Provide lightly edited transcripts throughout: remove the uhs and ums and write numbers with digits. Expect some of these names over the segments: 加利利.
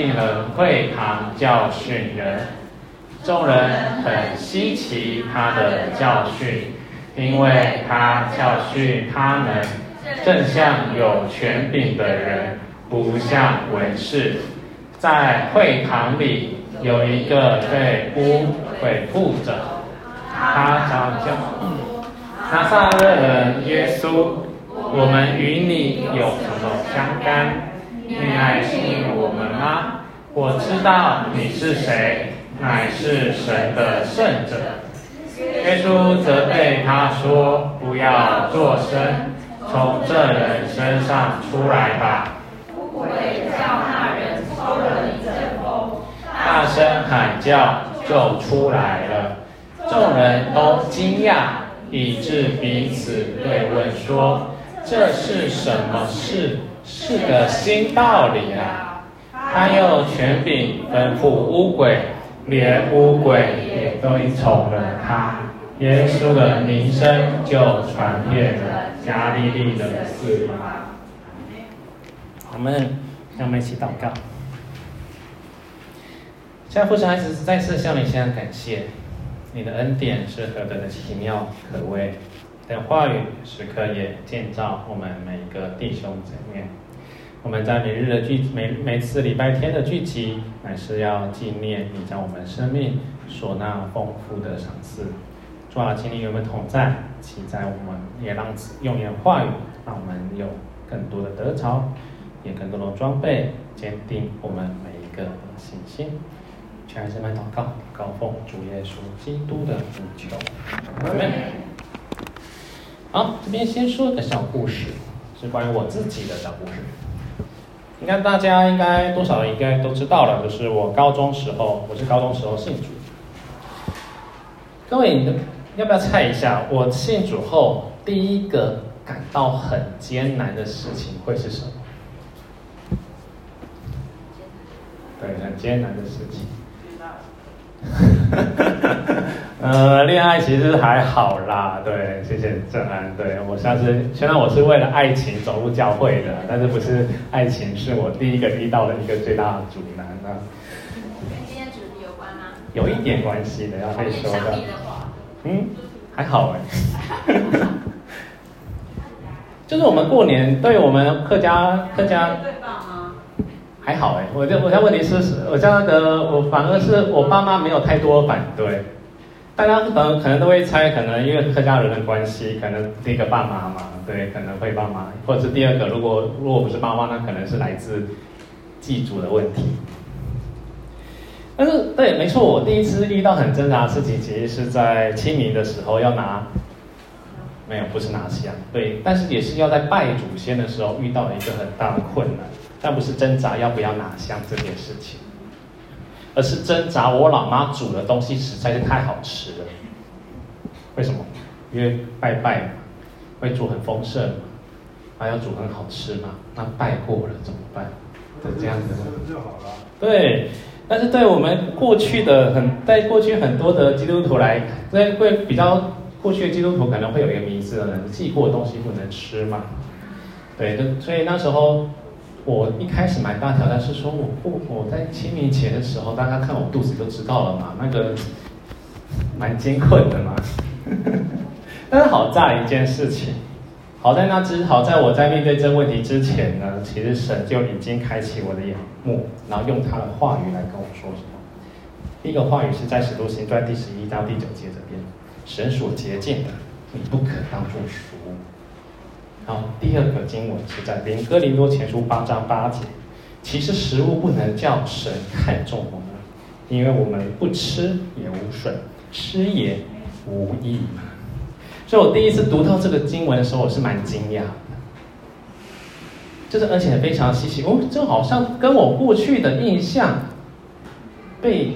进了会堂教训人，众人很稀奇他的教训，因为他教训他们，正像有权柄的人，不像文士。在会堂里有一个被污鬼附着，他叫拿撒勒人耶稣，我们与你有什么相干？你爱信我们吗？我知道你是谁，乃是神的圣者。耶稣责备他说：“不要作声，从这人身上出来吧。”鬼叫那人抽了一阵风，大声喊叫，就出来了。众人都惊讶，以致彼此对问说：“这是什么事？”是个新道理啊！他又权柄吩咐污鬼，连污鬼也都从了他。耶稣的名声就传遍了加利利的四方。让我们一起祷告。现在父神孩子再次向你献上感谢，你的恩典是何等的奇妙可畏。的话语时刻也建造我们每一个弟兄姊妹。我们在每次礼拜天的聚集，乃是要纪念你将我们生命所那丰富的赏赐。主啊，请你与我们同在，期待我们也让用你的话语，让我们有更多的得着，也更多的装备，坚定我们每一个的信心。全然是满祷告，高奉主耶稣基督的名求，阿门。好，这边先说个小故事，是关于我自己的小故事。应该大家多少应该都知道了，就是我是高中时候信主。各位，你要不要猜一下，我信主后第一个感到很艰难的事情会是什么？对，很艰难的事情。恋爱其实还好啦，对，谢谢正安。对，我下次虽然我是为了爱情走入教会的，但是不是爱情是我第一个遇到的一个最大的阻难啊。跟今天主题有关吗？有一点关系的，要被说的。还好哎。就是我们过年，对我们客家。还好哎，我家问题是，我爸妈没有太多反对，大家可能都会猜，可能因为客家人的关系，可能第一个爸妈嘛，对，可能会爸妈，或者是第二个，如果不是爸妈，那可能是来自祭祖的问题。但是对，没错，我第一次遇到很挣扎的事情，其实是在清明的时候要不是拿香，对，但是也是要在拜祖先的时候遇到了一个很大的困难。但不是挣扎要不要拿香这件事情，而是挣扎我老妈煮的东西实在是太好吃了。为什么？因为拜嘛，会煮很丰盛嘛，还要煮很好吃嘛，那拜过了怎么办？就这样子就好了。对，但是对我们过去很多的基督徒来，过去的基督徒可能会有一个迷思，祭过的东西不能吃嘛。对，所以那时候。我一开始蛮大挑战是说，我在清明节的时候，大家看我肚子就知道了嘛，那个蛮艰困的嘛。但是好在一件事情，好在我在面对这问题之前呢，其实神就已经开启我的眼目，然后用他的话语来跟我说什么。第一个话语是在《使徒行传》第11到第9节这边，神所洁净的，你不可当作俗物。然后第二个经文是在《哥林多前书》8章8节，其实食物不能叫神看重我们，因为我们不吃也无损，吃也无益。所以我第一次读到这个经文的时候，我是蛮惊讶的，而且非常稀奇哦，这好像跟我过去的印象被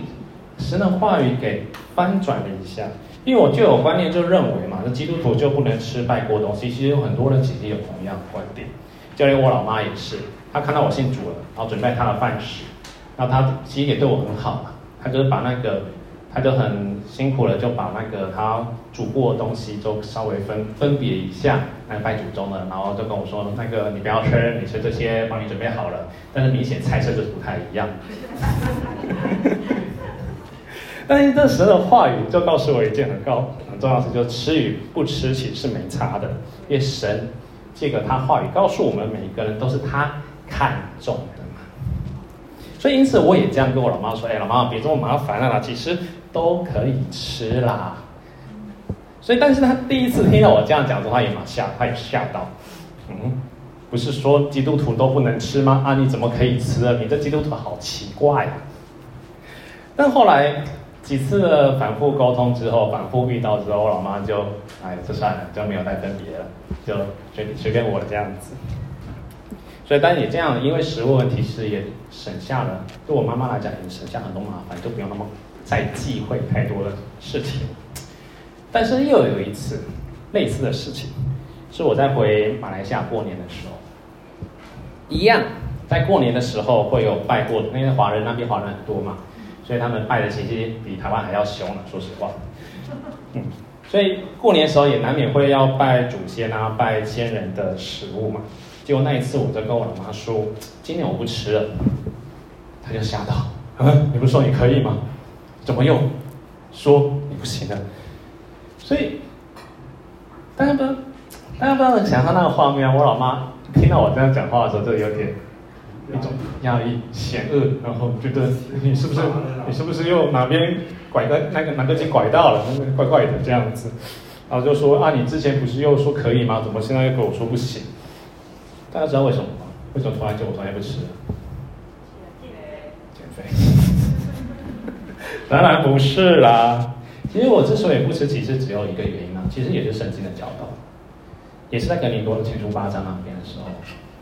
神的话语给翻转了一下。因为我就有观念就认为嘛，基督徒就不能吃拜过东西。其实有很多人其实有同样的观点，就连我老妈也是，她看到我信主了，然后准备她的饭食，然后她其实也对我很好嘛，她就很辛苦了，就把她煮过的东西就稍微分别一下，来拜祖宗了，然后就跟我说那个你不要确认，你吃这些帮你准备好了，但是明显菜色就是不太一样。但是这神的话语就告诉我一件很重要的事，就是吃与不吃其实是没差的，因为神借着他话语告诉我们每一个人都是他看重的嘛。所以因此我也这样跟我老妈说，哎，老妈别这么麻烦了啦，其实都可以吃啦。所以但是他第一次听到我这样讲的话也蛮吓，他也吓到，不是说基督徒都不能吃吗？啊，你怎么可以吃啊？你这基督徒好奇怪啊。但后来几次的反复沟通之后，反复遇到之后，我老妈就这算了，就没有再分别了，就随便我这样子。所以但也这样，因为食物问题其实也省下了，对我妈妈来讲也省下很多麻烦，就不用那么再忌讳太多的事情。但是又有一次类似的事情，是我在回马来西亚过年的时候，一样在过年的时候会有拜过，因为华人那边华人很多嘛，所以他们拜的其实比台湾还要凶了，说实话。所以过年的时候也难免会要拜祖先啊，拜先人的食物嘛。结果那一次我就跟我老妈说，今年我不吃了。她就吓到，你不是说你可以吗？怎么又说你不行了？所以大家不要想象那个画面，我老妈听到我这样讲话的时候，就有点。一种压抑、险恶，然后觉得你是不是又哪边拐个哪个筋拐到了，怪怪的这样子，然后就说啊，你之前不是又说可以吗？怎么现在又跟我说不行？大家知道为什么吗？为什么突然间我突然不吃了？减肥？当然不是啦。其实我之所以不吃，其实只有一个原因啊，其实也是圣经的教导，也是在格林多前书8章那边的时候。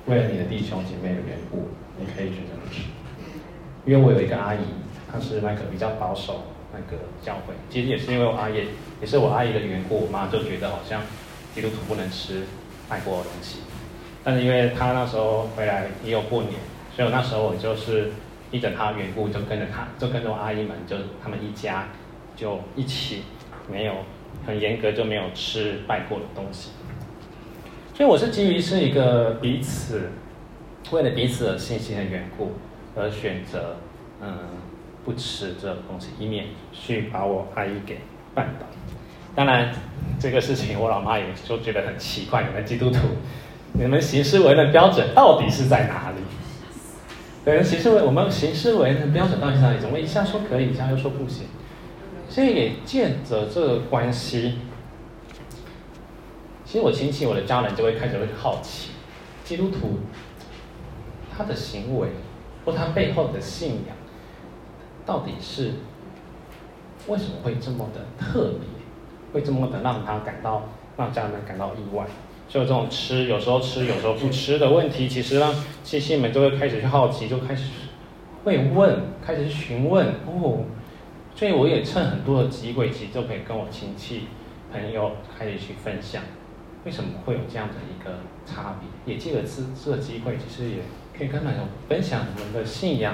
为了你的弟兄姐妹的缘故，你可以选择不吃。因为我有一个阿姨，她是那个比较保守那个教会，其实也是因为我阿姨，也是我阿姨的缘故，我妈就觉得好像基督徒不能吃外国的东西。但是因为她那时候回来也有过年，所以我那时候我就是依着她的缘故，就跟着她，就跟着我阿姨们，就他们一家就一起没有很严格就没有吃外国的东西。所以我是基于是一个彼此为了彼此的信心的缘故而选择不吃这种东西，以免去把我阿姨给绊倒。当然这个事情我老妈也就觉得很奇怪，你们基督徒你们行事为人的标准到底是在哪里？对，我们行事为人的标准到底是哪里？怎么一下说可以一下又说不行？所以也借着这个关系，其实我亲戚、我的家人就会开始会好奇，基督徒他的行为或他背后的信仰，到底是为什么会这么的特别，会这么的让家人感到意外。所以这种有时候吃有时候不吃的问题，其实让亲戚们就会开始去好奇，就开始会问，开始询问哦。所以我也趁很多的机会，其实就可以跟我亲戚朋友开始去分享。为什么会有这样的一个差别？也借着这个机会，其实也可以跟朋友分享我们的信仰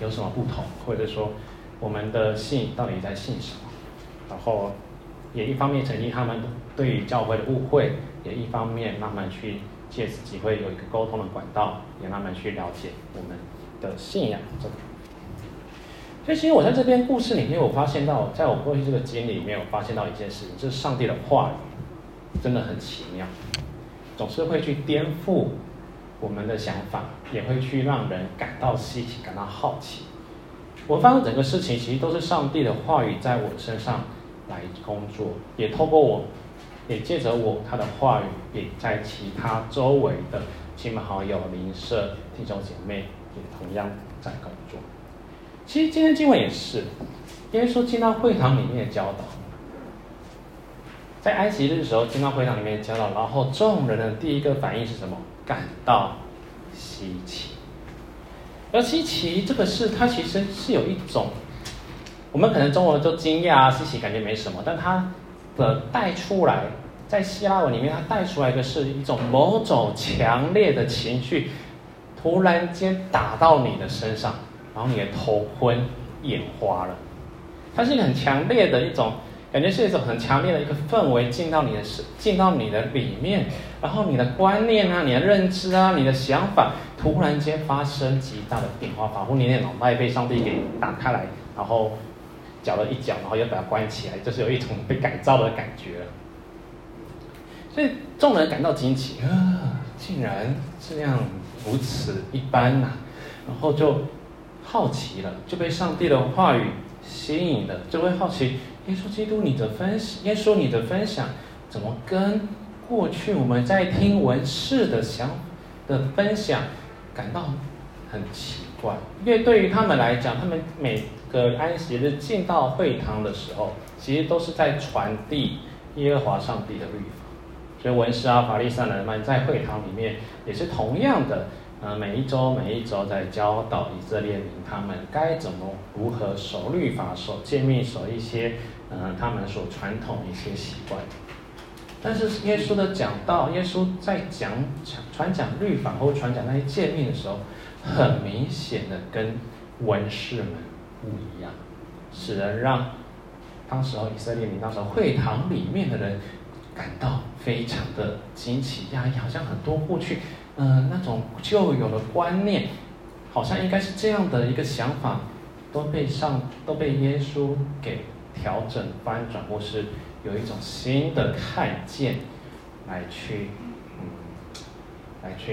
有什么不同，或者说我们的信到底在信什么。然后也一方面澄清他们对于教会的误会，也一方面慢慢去借此机会有一个沟通的管道，也慢慢去了解我们的信仰。所以其实我在这边故事里面，我发现到，在我过去这个经历里面，我发现到一件事情，就是上帝的话语真的很奇妙，总是会去颠覆我们的想法，也会去让人感到稀奇，感到好奇。我发现整个事情其实都是上帝的话语在我身上来工作，也透过我，也借着我他的话语，也在其他周围的亲朋好友、邻舍、弟兄姐妹也同样在工作。其实今天经文也是，耶稣进到会堂里面教导。在埃及日的时候，进到会堂里面教导，然后众人的第一个反应是什么？感到稀奇。而稀奇这个事，它其实是有一种，我们可能中文就惊讶啊、稀奇，感觉没什么，但它的带出来，在希腊文里面，它带出来的是一种某种强烈的情绪，突然间打到你的身上，然后你的头昏眼花了。它是一个很强烈的一种感觉是一种很强烈的一个氛围进到你的里面，然后你的观念啊，你的认知啊，你的想法突然间发生极大的变化，仿佛你的脑袋被上帝给打开来，然后搅了一搅，然后又把它关起来，就是有一种被改造的感觉。所以众人感到惊奇，竟然这样如此一般啊，然后就好奇了，就被上帝的话语吸引了，就会好奇耶稣你的分享怎么跟过去我们在听文士的分享感到很奇怪。因为对于他们来讲，他们每个安息日进到会堂的时候，其实都是在传递耶和华上帝的律法，所以文士啊、法利赛人们在会堂里面也是同样的，每一周在教导以色列民，他们该怎么如何守律法、守诫命、守一些他们所传统的一些习惯。但是耶稣的讲道，耶稣在传讲律法或传讲那些诫命的时候，很明显的跟文士们不一样，使人让当时候以色列民、当时候会堂里面的人感到非常的惊奇讶异，好像很多过去那种旧有的观念，好像应该是这样的一个想法，都被耶稣给调整、翻转，或是有一种新的看见，来去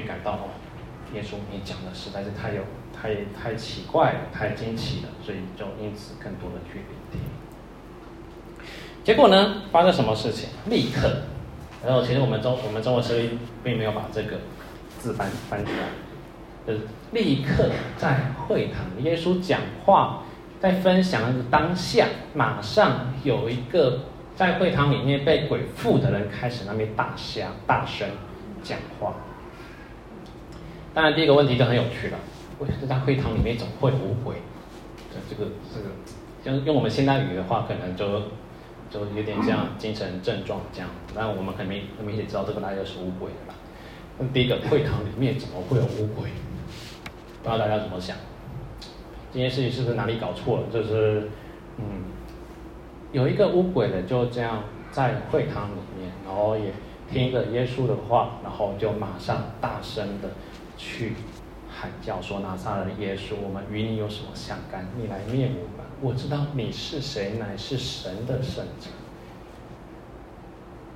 感到耶稣你讲的实在是太奇怪了，太惊奇了，所以就因此更多的去聆听。结果呢，发生什么事情？立刻，然后其实我们中文圣经并没有把这个字翻出来，就是立刻在会堂，耶稣讲话，在分享的当下，马上有一个在会堂里面被鬼附的人开始那边大声讲话。当然，第一个问题就很有趣了，为什么在会堂里面总会无鬼？这个，用我们现代语的话，可能就有点像精神症状这样，但我们很明显知道这个大家就是无鬼的啦。第一个，会堂里面怎么会有乌龟？不知道大家怎么想？这件事情是不是哪里搞错了？就是，有一个乌龟的就这样在会堂里面，然后也听着耶稣的话，然后就马上大声的去喊叫说：“拿撒勒的耶稣，我们与你有什么相干？你来灭我们！我知道你是谁，乃是神的圣者。”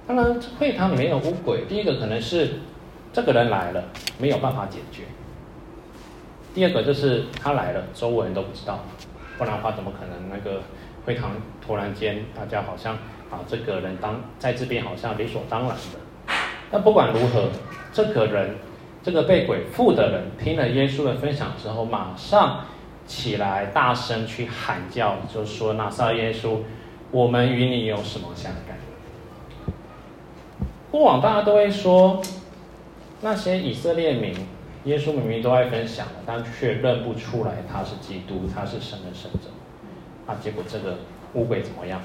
当然，会堂里面有乌龟，第一个可能是这个人来了，没有办法解决。第二个就是他来了，周围人都不知道，不然的话怎么可能那个会堂突然间大家好像把这个人在这边好像理所当然的。但不管如何，这个被鬼附的人听了耶稣的分享之后，马上起来大声去喊叫，就说：“拿撒勒耶稣，我们与你有什么相干？”过往大家都会说，那些以色列民，耶稣明明都在分享了，但却认不出来他是基督，他是神的圣者。结果这个乌鬼怎么样？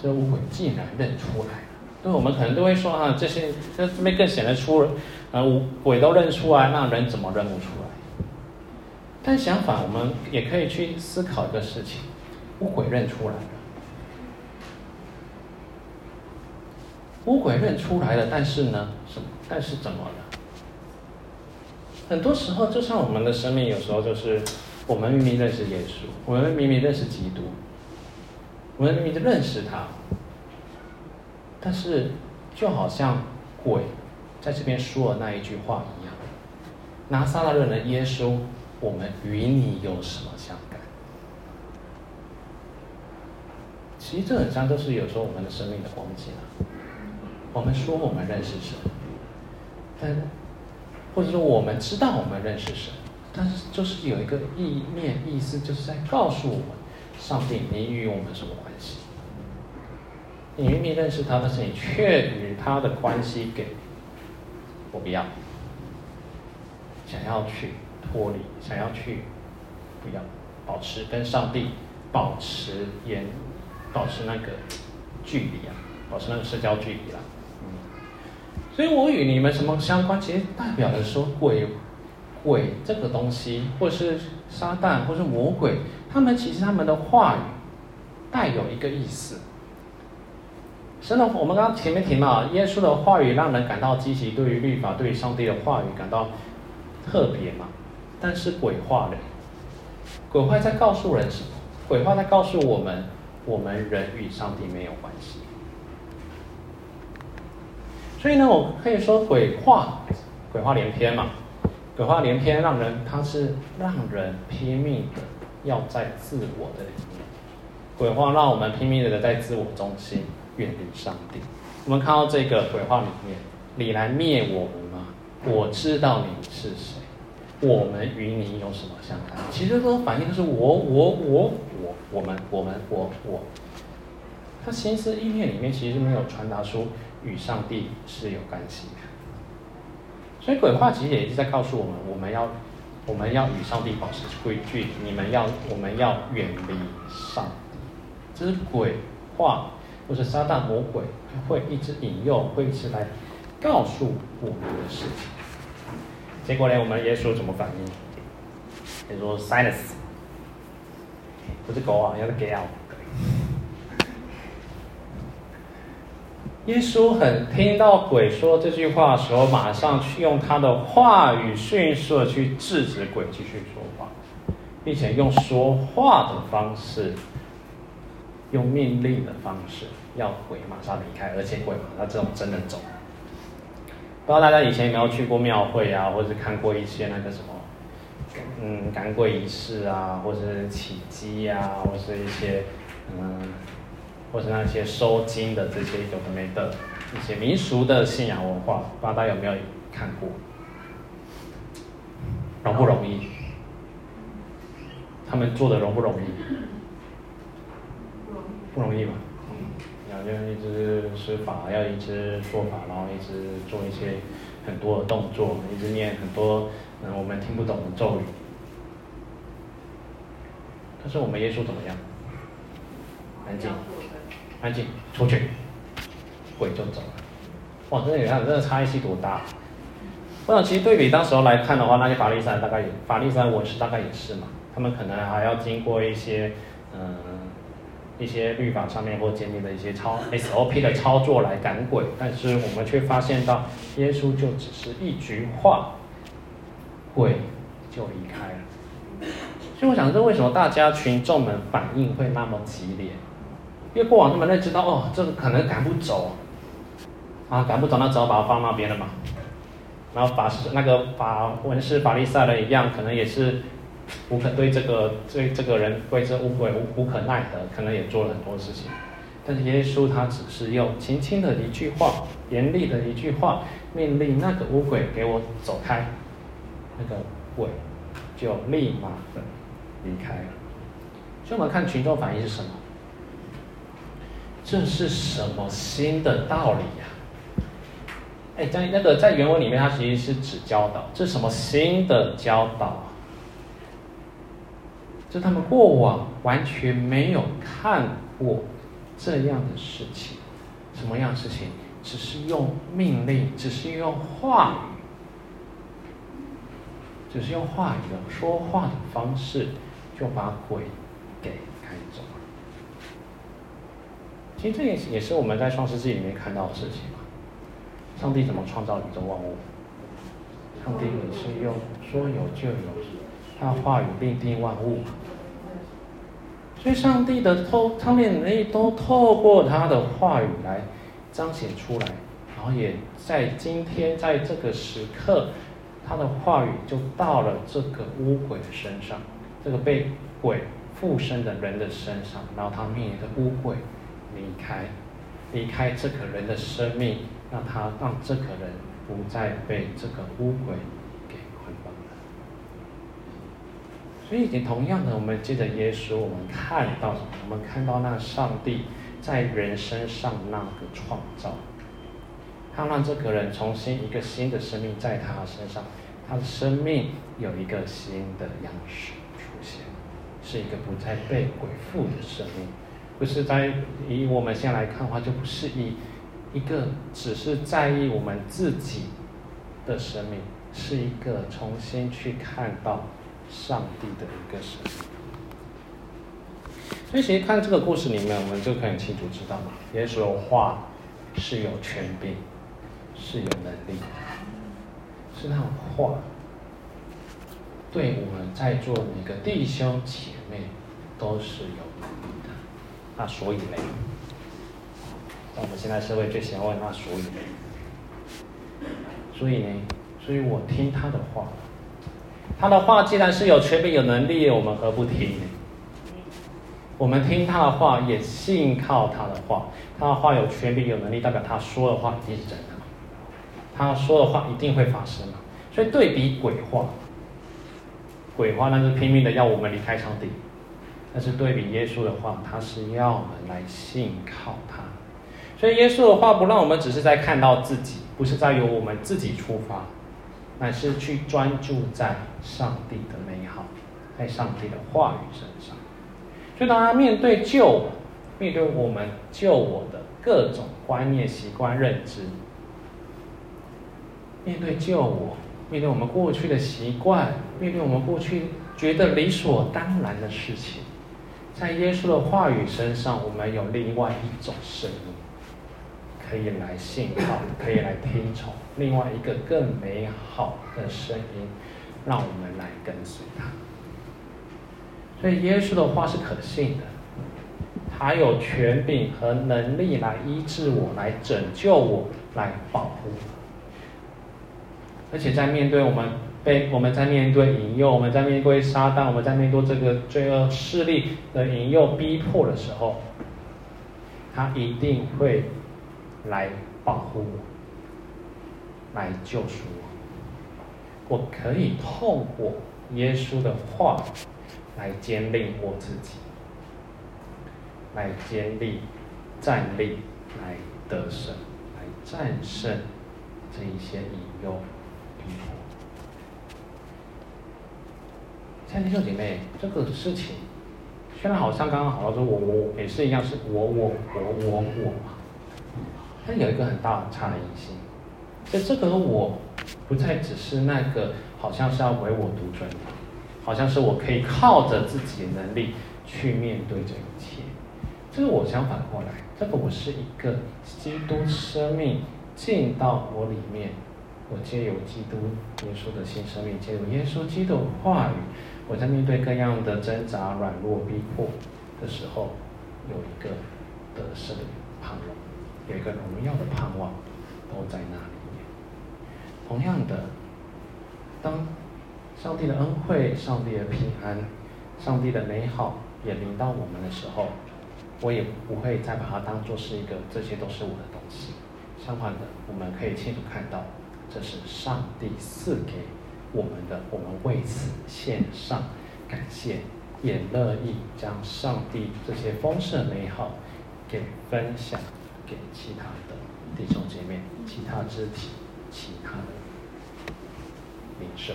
这个乌鬼竟然认出来了。对，我们可能都会说这边更显得出了，鬼都认出来，那人怎么认不出来？但相反，我们也可以去思考一个事情：乌鬼认出来了。乌鬼认出来了，但是呢，但是怎么了？很多时候，就像我们的生命，有时候就是我们明明认识耶稣，我们明明认识基督，我们明明认识他，但是就好像鬼在这边说的那一句话一样，拿撒勒人的耶稣，我们与你有什么相干？其实这很像，就是有时候我们的生命的光景啊。我们说我们认识神，或者说我们知道我们认识神，但是就是有一个意念意思，就是在告诉我们，上帝你与我们什么关系？你明明认识他，但是你却与他的关系给我不要，想要去脱离，想要去不要保持跟上帝保持那个距离啊，保持那个社交距离啦。所以我与你们什么相关，其实代表的说鬼这个东西，或是撒旦，或是魔鬼，他们其实他们的话语带有一个意思，神的，我们刚刚前面提到，耶稣的话语让人感到积极，对于律法、对于上帝的话语感到特别嘛。但是鬼话嘞，鬼话在告诉人什么？鬼话在告诉我们，我们人与上帝没有关系。所以呢，我可以说鬼话连篇嘛。鬼话连篇，它是让人拼命的要在自我的里面。鬼话让我们拼命的在自我中心，远离上帝。我们看到这个鬼话里面，你来灭我们吗？我知道你是谁，我们与你有什么相干？其实都反映是我。他心思意念里面其实没有传达出与上帝是有关系的。所以鬼话其实也是在告诉我们，我们要与上帝保持规矩，我们要远离上帝。这是鬼话，或是撒旦魔鬼会一直引诱，会一直来告诉我们的事情。结果呢，我们耶稣怎么反应？耶稣 silence， 不是狗啊，要是 get out。耶稣听到鬼说这句话的时候，马上去用他的话语迅速的去制止鬼继续说话，并且用说话的方式，用命令的方式，要鬼马上离开，而且鬼马上真的走。不知道大家以前有没有去过庙会啊，或者是看过一些那个什么，赶鬼仪式啊，或是起乩啊，或是一些或是那些收金的这些有的没的一些民俗的信仰文化，不知道大家有没有看过？容不容易？他们做的容不容易？不容易吧？然后就一直施法，要一直做法，然后一直做一些很多的动作，一直念很多我们听不懂的咒语。但是我们耶稣怎么样？安静。安静，出去，鬼就走了。哇，真的你看，真的差异性多大！我想，其实对比当时候来看的话，那些法利赛人文士大概也是嘛，他们可能还要经过一些一些律法上面或建立的一些 SOP 的操作来赶鬼，但是我们却发现到耶稣就只是一句话，鬼就离开了。所以我想，这为什么大家群众们反应会那么激烈？因为过往他们认知到，这个可能赶不走，赶不走，那只好把它放那边了嘛。然后文士法利赛人一样，可能也是无可奈何，可能也做了很多事情。但是耶稣他只是用轻轻的一句话，严厉的一句话，命令那个污鬼给我走开，那个鬼就立马的离开了。所以我们看群众反应是什么？这是什么新的道理呀？在原文里面，它其实是指教导。这是什么新的教导啊？这他们过往完全没有看过这样的事情。什么样的事情？只是用命令，只是用话语，只是用话语的说话的方式，就把鬼给赶走。其实这也是我们在创世纪里面看到的事情嘛。上帝怎么创造宇宙万物？上帝也是用说有就有，他话语命定万物。所以上帝的能力都透过他的话语来彰显出来，然后也在今天在这个时刻，他的话语就到了这个污鬼的身上，这个被鬼附身的人的身上，然后他灭了污鬼。离开这个人的生命，让这个人不再被这个污鬼给捆绑了。所以，也同样的，我们借着耶稣，我们看到什么？我们看到那上帝在人身上那个创造，他让这个人重新一个新的生命在他身上，他的生命有一个新的样式出现，是一个不再被鬼附的生命。不是以我们现在来看的话，就不是以一个只是在意我们自己的生命，是一个重新去看到上帝的一个生命。所以其实看这个故事里面，我们就可以很清楚知道嘛，耶稣的话是有权柄，是有能力，是他的话，对我们在座每个弟兄姐妹都是有能力的。那所以呢？那我们现在社会最喜欢问那所以呢？所以呢？所以我听他的话，他的话既然是有权柄、有能力，我们何不听呢？我们听他的话，也信靠他的话。他的话有权柄、有能力，代表他说的话一定是真的。他说的话一定会发生嘛。所以对比鬼话，鬼话那是拼命的要我们离开上帝，但是对比耶稣的话，他是要我们来信靠他。所以耶稣的话不让我们只是在看到自己，不是在由我们自己出发，乃是去专注在上帝的美好，在上帝的话语身上。所以当他面对救我，面对我们救我的各种观念、习惯、认知，面对救我，面对我们过去的习惯，面对我们过去觉得理所当然的事情，在耶稣的话语身上，我们有另外一种声音，可以来信靠，可以来听从，另外一个更美好的声音，让我们来跟随他。所以耶稣的话是可信的，他有权柄和能力来医治我，来拯救我，来保护我。而且在面对我们在面对引诱，我们在面对撒旦，我们在面对这个罪恶势力的引诱逼迫的时候，他一定会来保护我，来救赎我。我可以透过耶稣的话来坚定我自己，来坚定、站立、来得胜、来战胜这一些引诱、逼迫。像弟兄姐妹，这个事情虽然好像刚刚好像说我也是一样，是我嘛，但有一个很大的差异性，所以这个我不再只是那个好像是要唯我独尊的，好像是我可以靠着自己的能力去面对这一切。这个我相反过来，这个我是一个基督生命进到我里面，我借由基督耶稣的新生命，借由耶稣基督的话语，我在面对各样的挣扎、软弱、逼迫的时候，有一个得胜的盼望，有一个荣耀的盼望都在那里面。同样的，当上帝的恩惠、上帝的平安、上帝的美好也临到我们的时候，我也不会再把它当作是一个这些都是我的东西。相反的，我们可以清楚看到，这是上帝赐给我们的，我们为此献上感谢，也乐意将上帝这些丰盛美好给分享给其他的弟兄姐妹、其他肢体、其他的邻舍。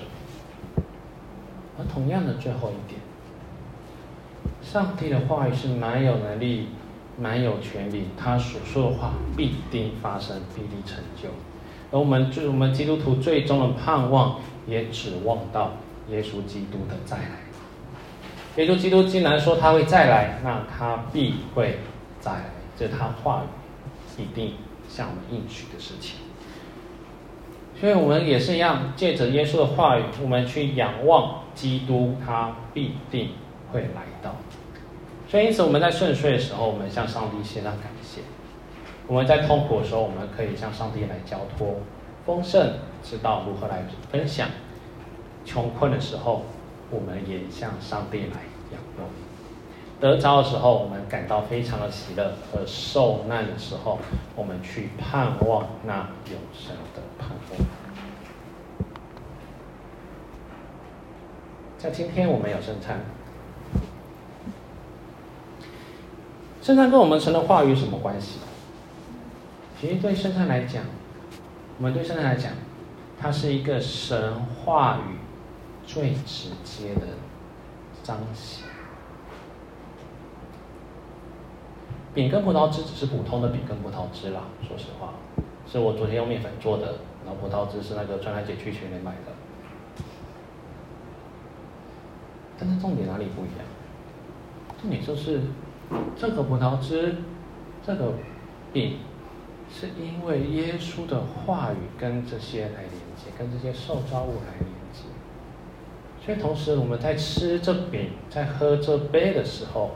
而同样的，最后一点，上帝的话语是蛮有能力、蛮有权柄，他所说的话必定发生，必定成就。而我们基督徒最终的盼望，也指望到耶稣基督的再来。耶稣基督既然说他会再来，那他必会再来，这是他话语一定向我们应许的事情。所以我们也是一样，借着耶稣的话语，我们去仰望基督，他必定会来到。所以因此我们在顺遂的时候，我们向上帝献上感谢；我们在痛苦的时候，我们可以向上帝来交托；丰盛知道如何来分享；穷困的时候，我们也向上帝来仰望；得着的时候，我们感到非常的喜乐；而受难的时候，我们去盼望那永生的盼望。在今天我们有圣餐，圣餐跟我们神的话语有什么关系？其实对圣餐来讲，我们对圣餐来讲，它是一个神话语最直接的彰显。饼跟葡萄汁只是普通的饼跟葡萄汁啦，说实话，是我昨天用面粉做的，然后葡萄汁是那个专栏姐去全联买的。但是重点哪里不一样？重点就是这个葡萄汁，这个饼是因为耶稣的话语跟这些来连接，跟这些受造物来连接。所以同时我们在吃这饼、在喝这杯的时候，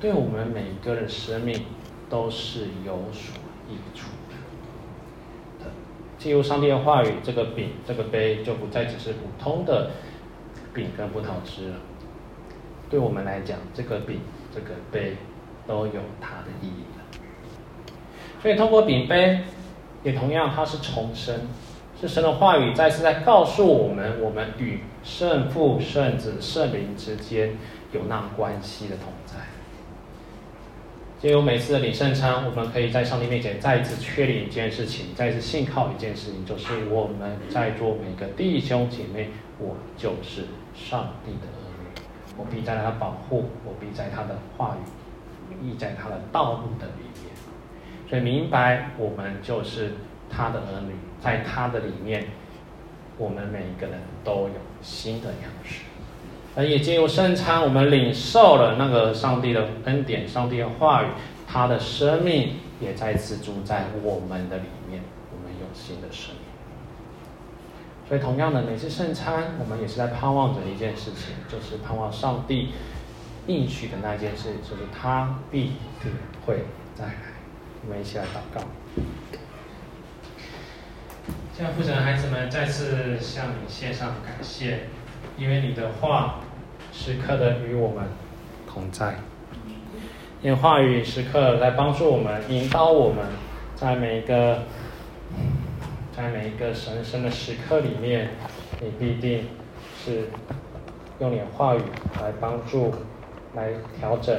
对我们每一个人的生命都是有所益处的。进入上帝的话语，这个饼、这个杯就不再只是普通的饼跟葡萄汁了。对我们来讲，这个饼、这个杯都有它的意义了。所以通过饼杯，也同样它是重生，是神的话语再次在告诉我们，我们与圣父、圣子、圣灵之间有那关系的同在。藉由每次的领圣餐，我们可以在上帝面前再一次确立一件事情，再一次信靠一件事情，就是我们在座每个弟兄姐妹，我就是上帝的儿女，我必在他保护，我必在他的话语，亦在他的道路的里面。所以明白我们就是他的儿女，在他的里面，我们每一个人都有新的样式。而也藉由圣餐，我们领受了那个上帝的恩典、上帝的话语，他的生命也再次住在我们的里面，我们有新的生命。所以同样的，每次圣餐，我们也是在盼望着一件事情，就是盼望上帝应许的那件事，就是他必定会再来。我们一起来祷告。现在父神，孩子们再次向你献上感谢，因为你的话时刻的与我们同在，因为话语时刻来帮助我们、引导我们，在每一个神圣的时刻里面，你必定是用你的话语来帮助、来调整、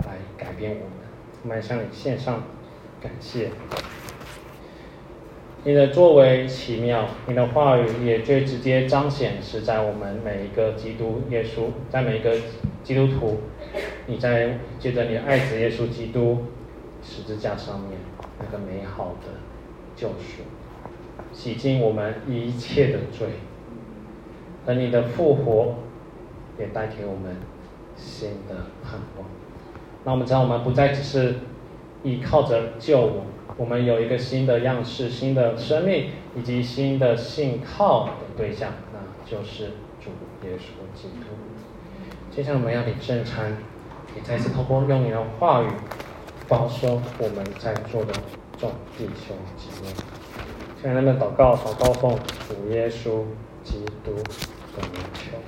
来改变我们。我们向你献上感谢。你的作为奇妙，你的话语也最直接彰显是在我们每一个基督耶稣，在每一个基督徒，你在借着你的爱子耶稣基督十字架上面那个美好的救赎，洗净我们一切的罪，而你的复活也带给我们新的盼望。那我们知道，我们不再只是依靠着救我们有一个新的样式、新的生命以及新的信靠的对象，那就是主耶稣基督。接下来我们要领圣餐，也再次透过用你的话语保守我们在座的众弟兄姐妹。现在他们祷告奉主耶稣基督的名求。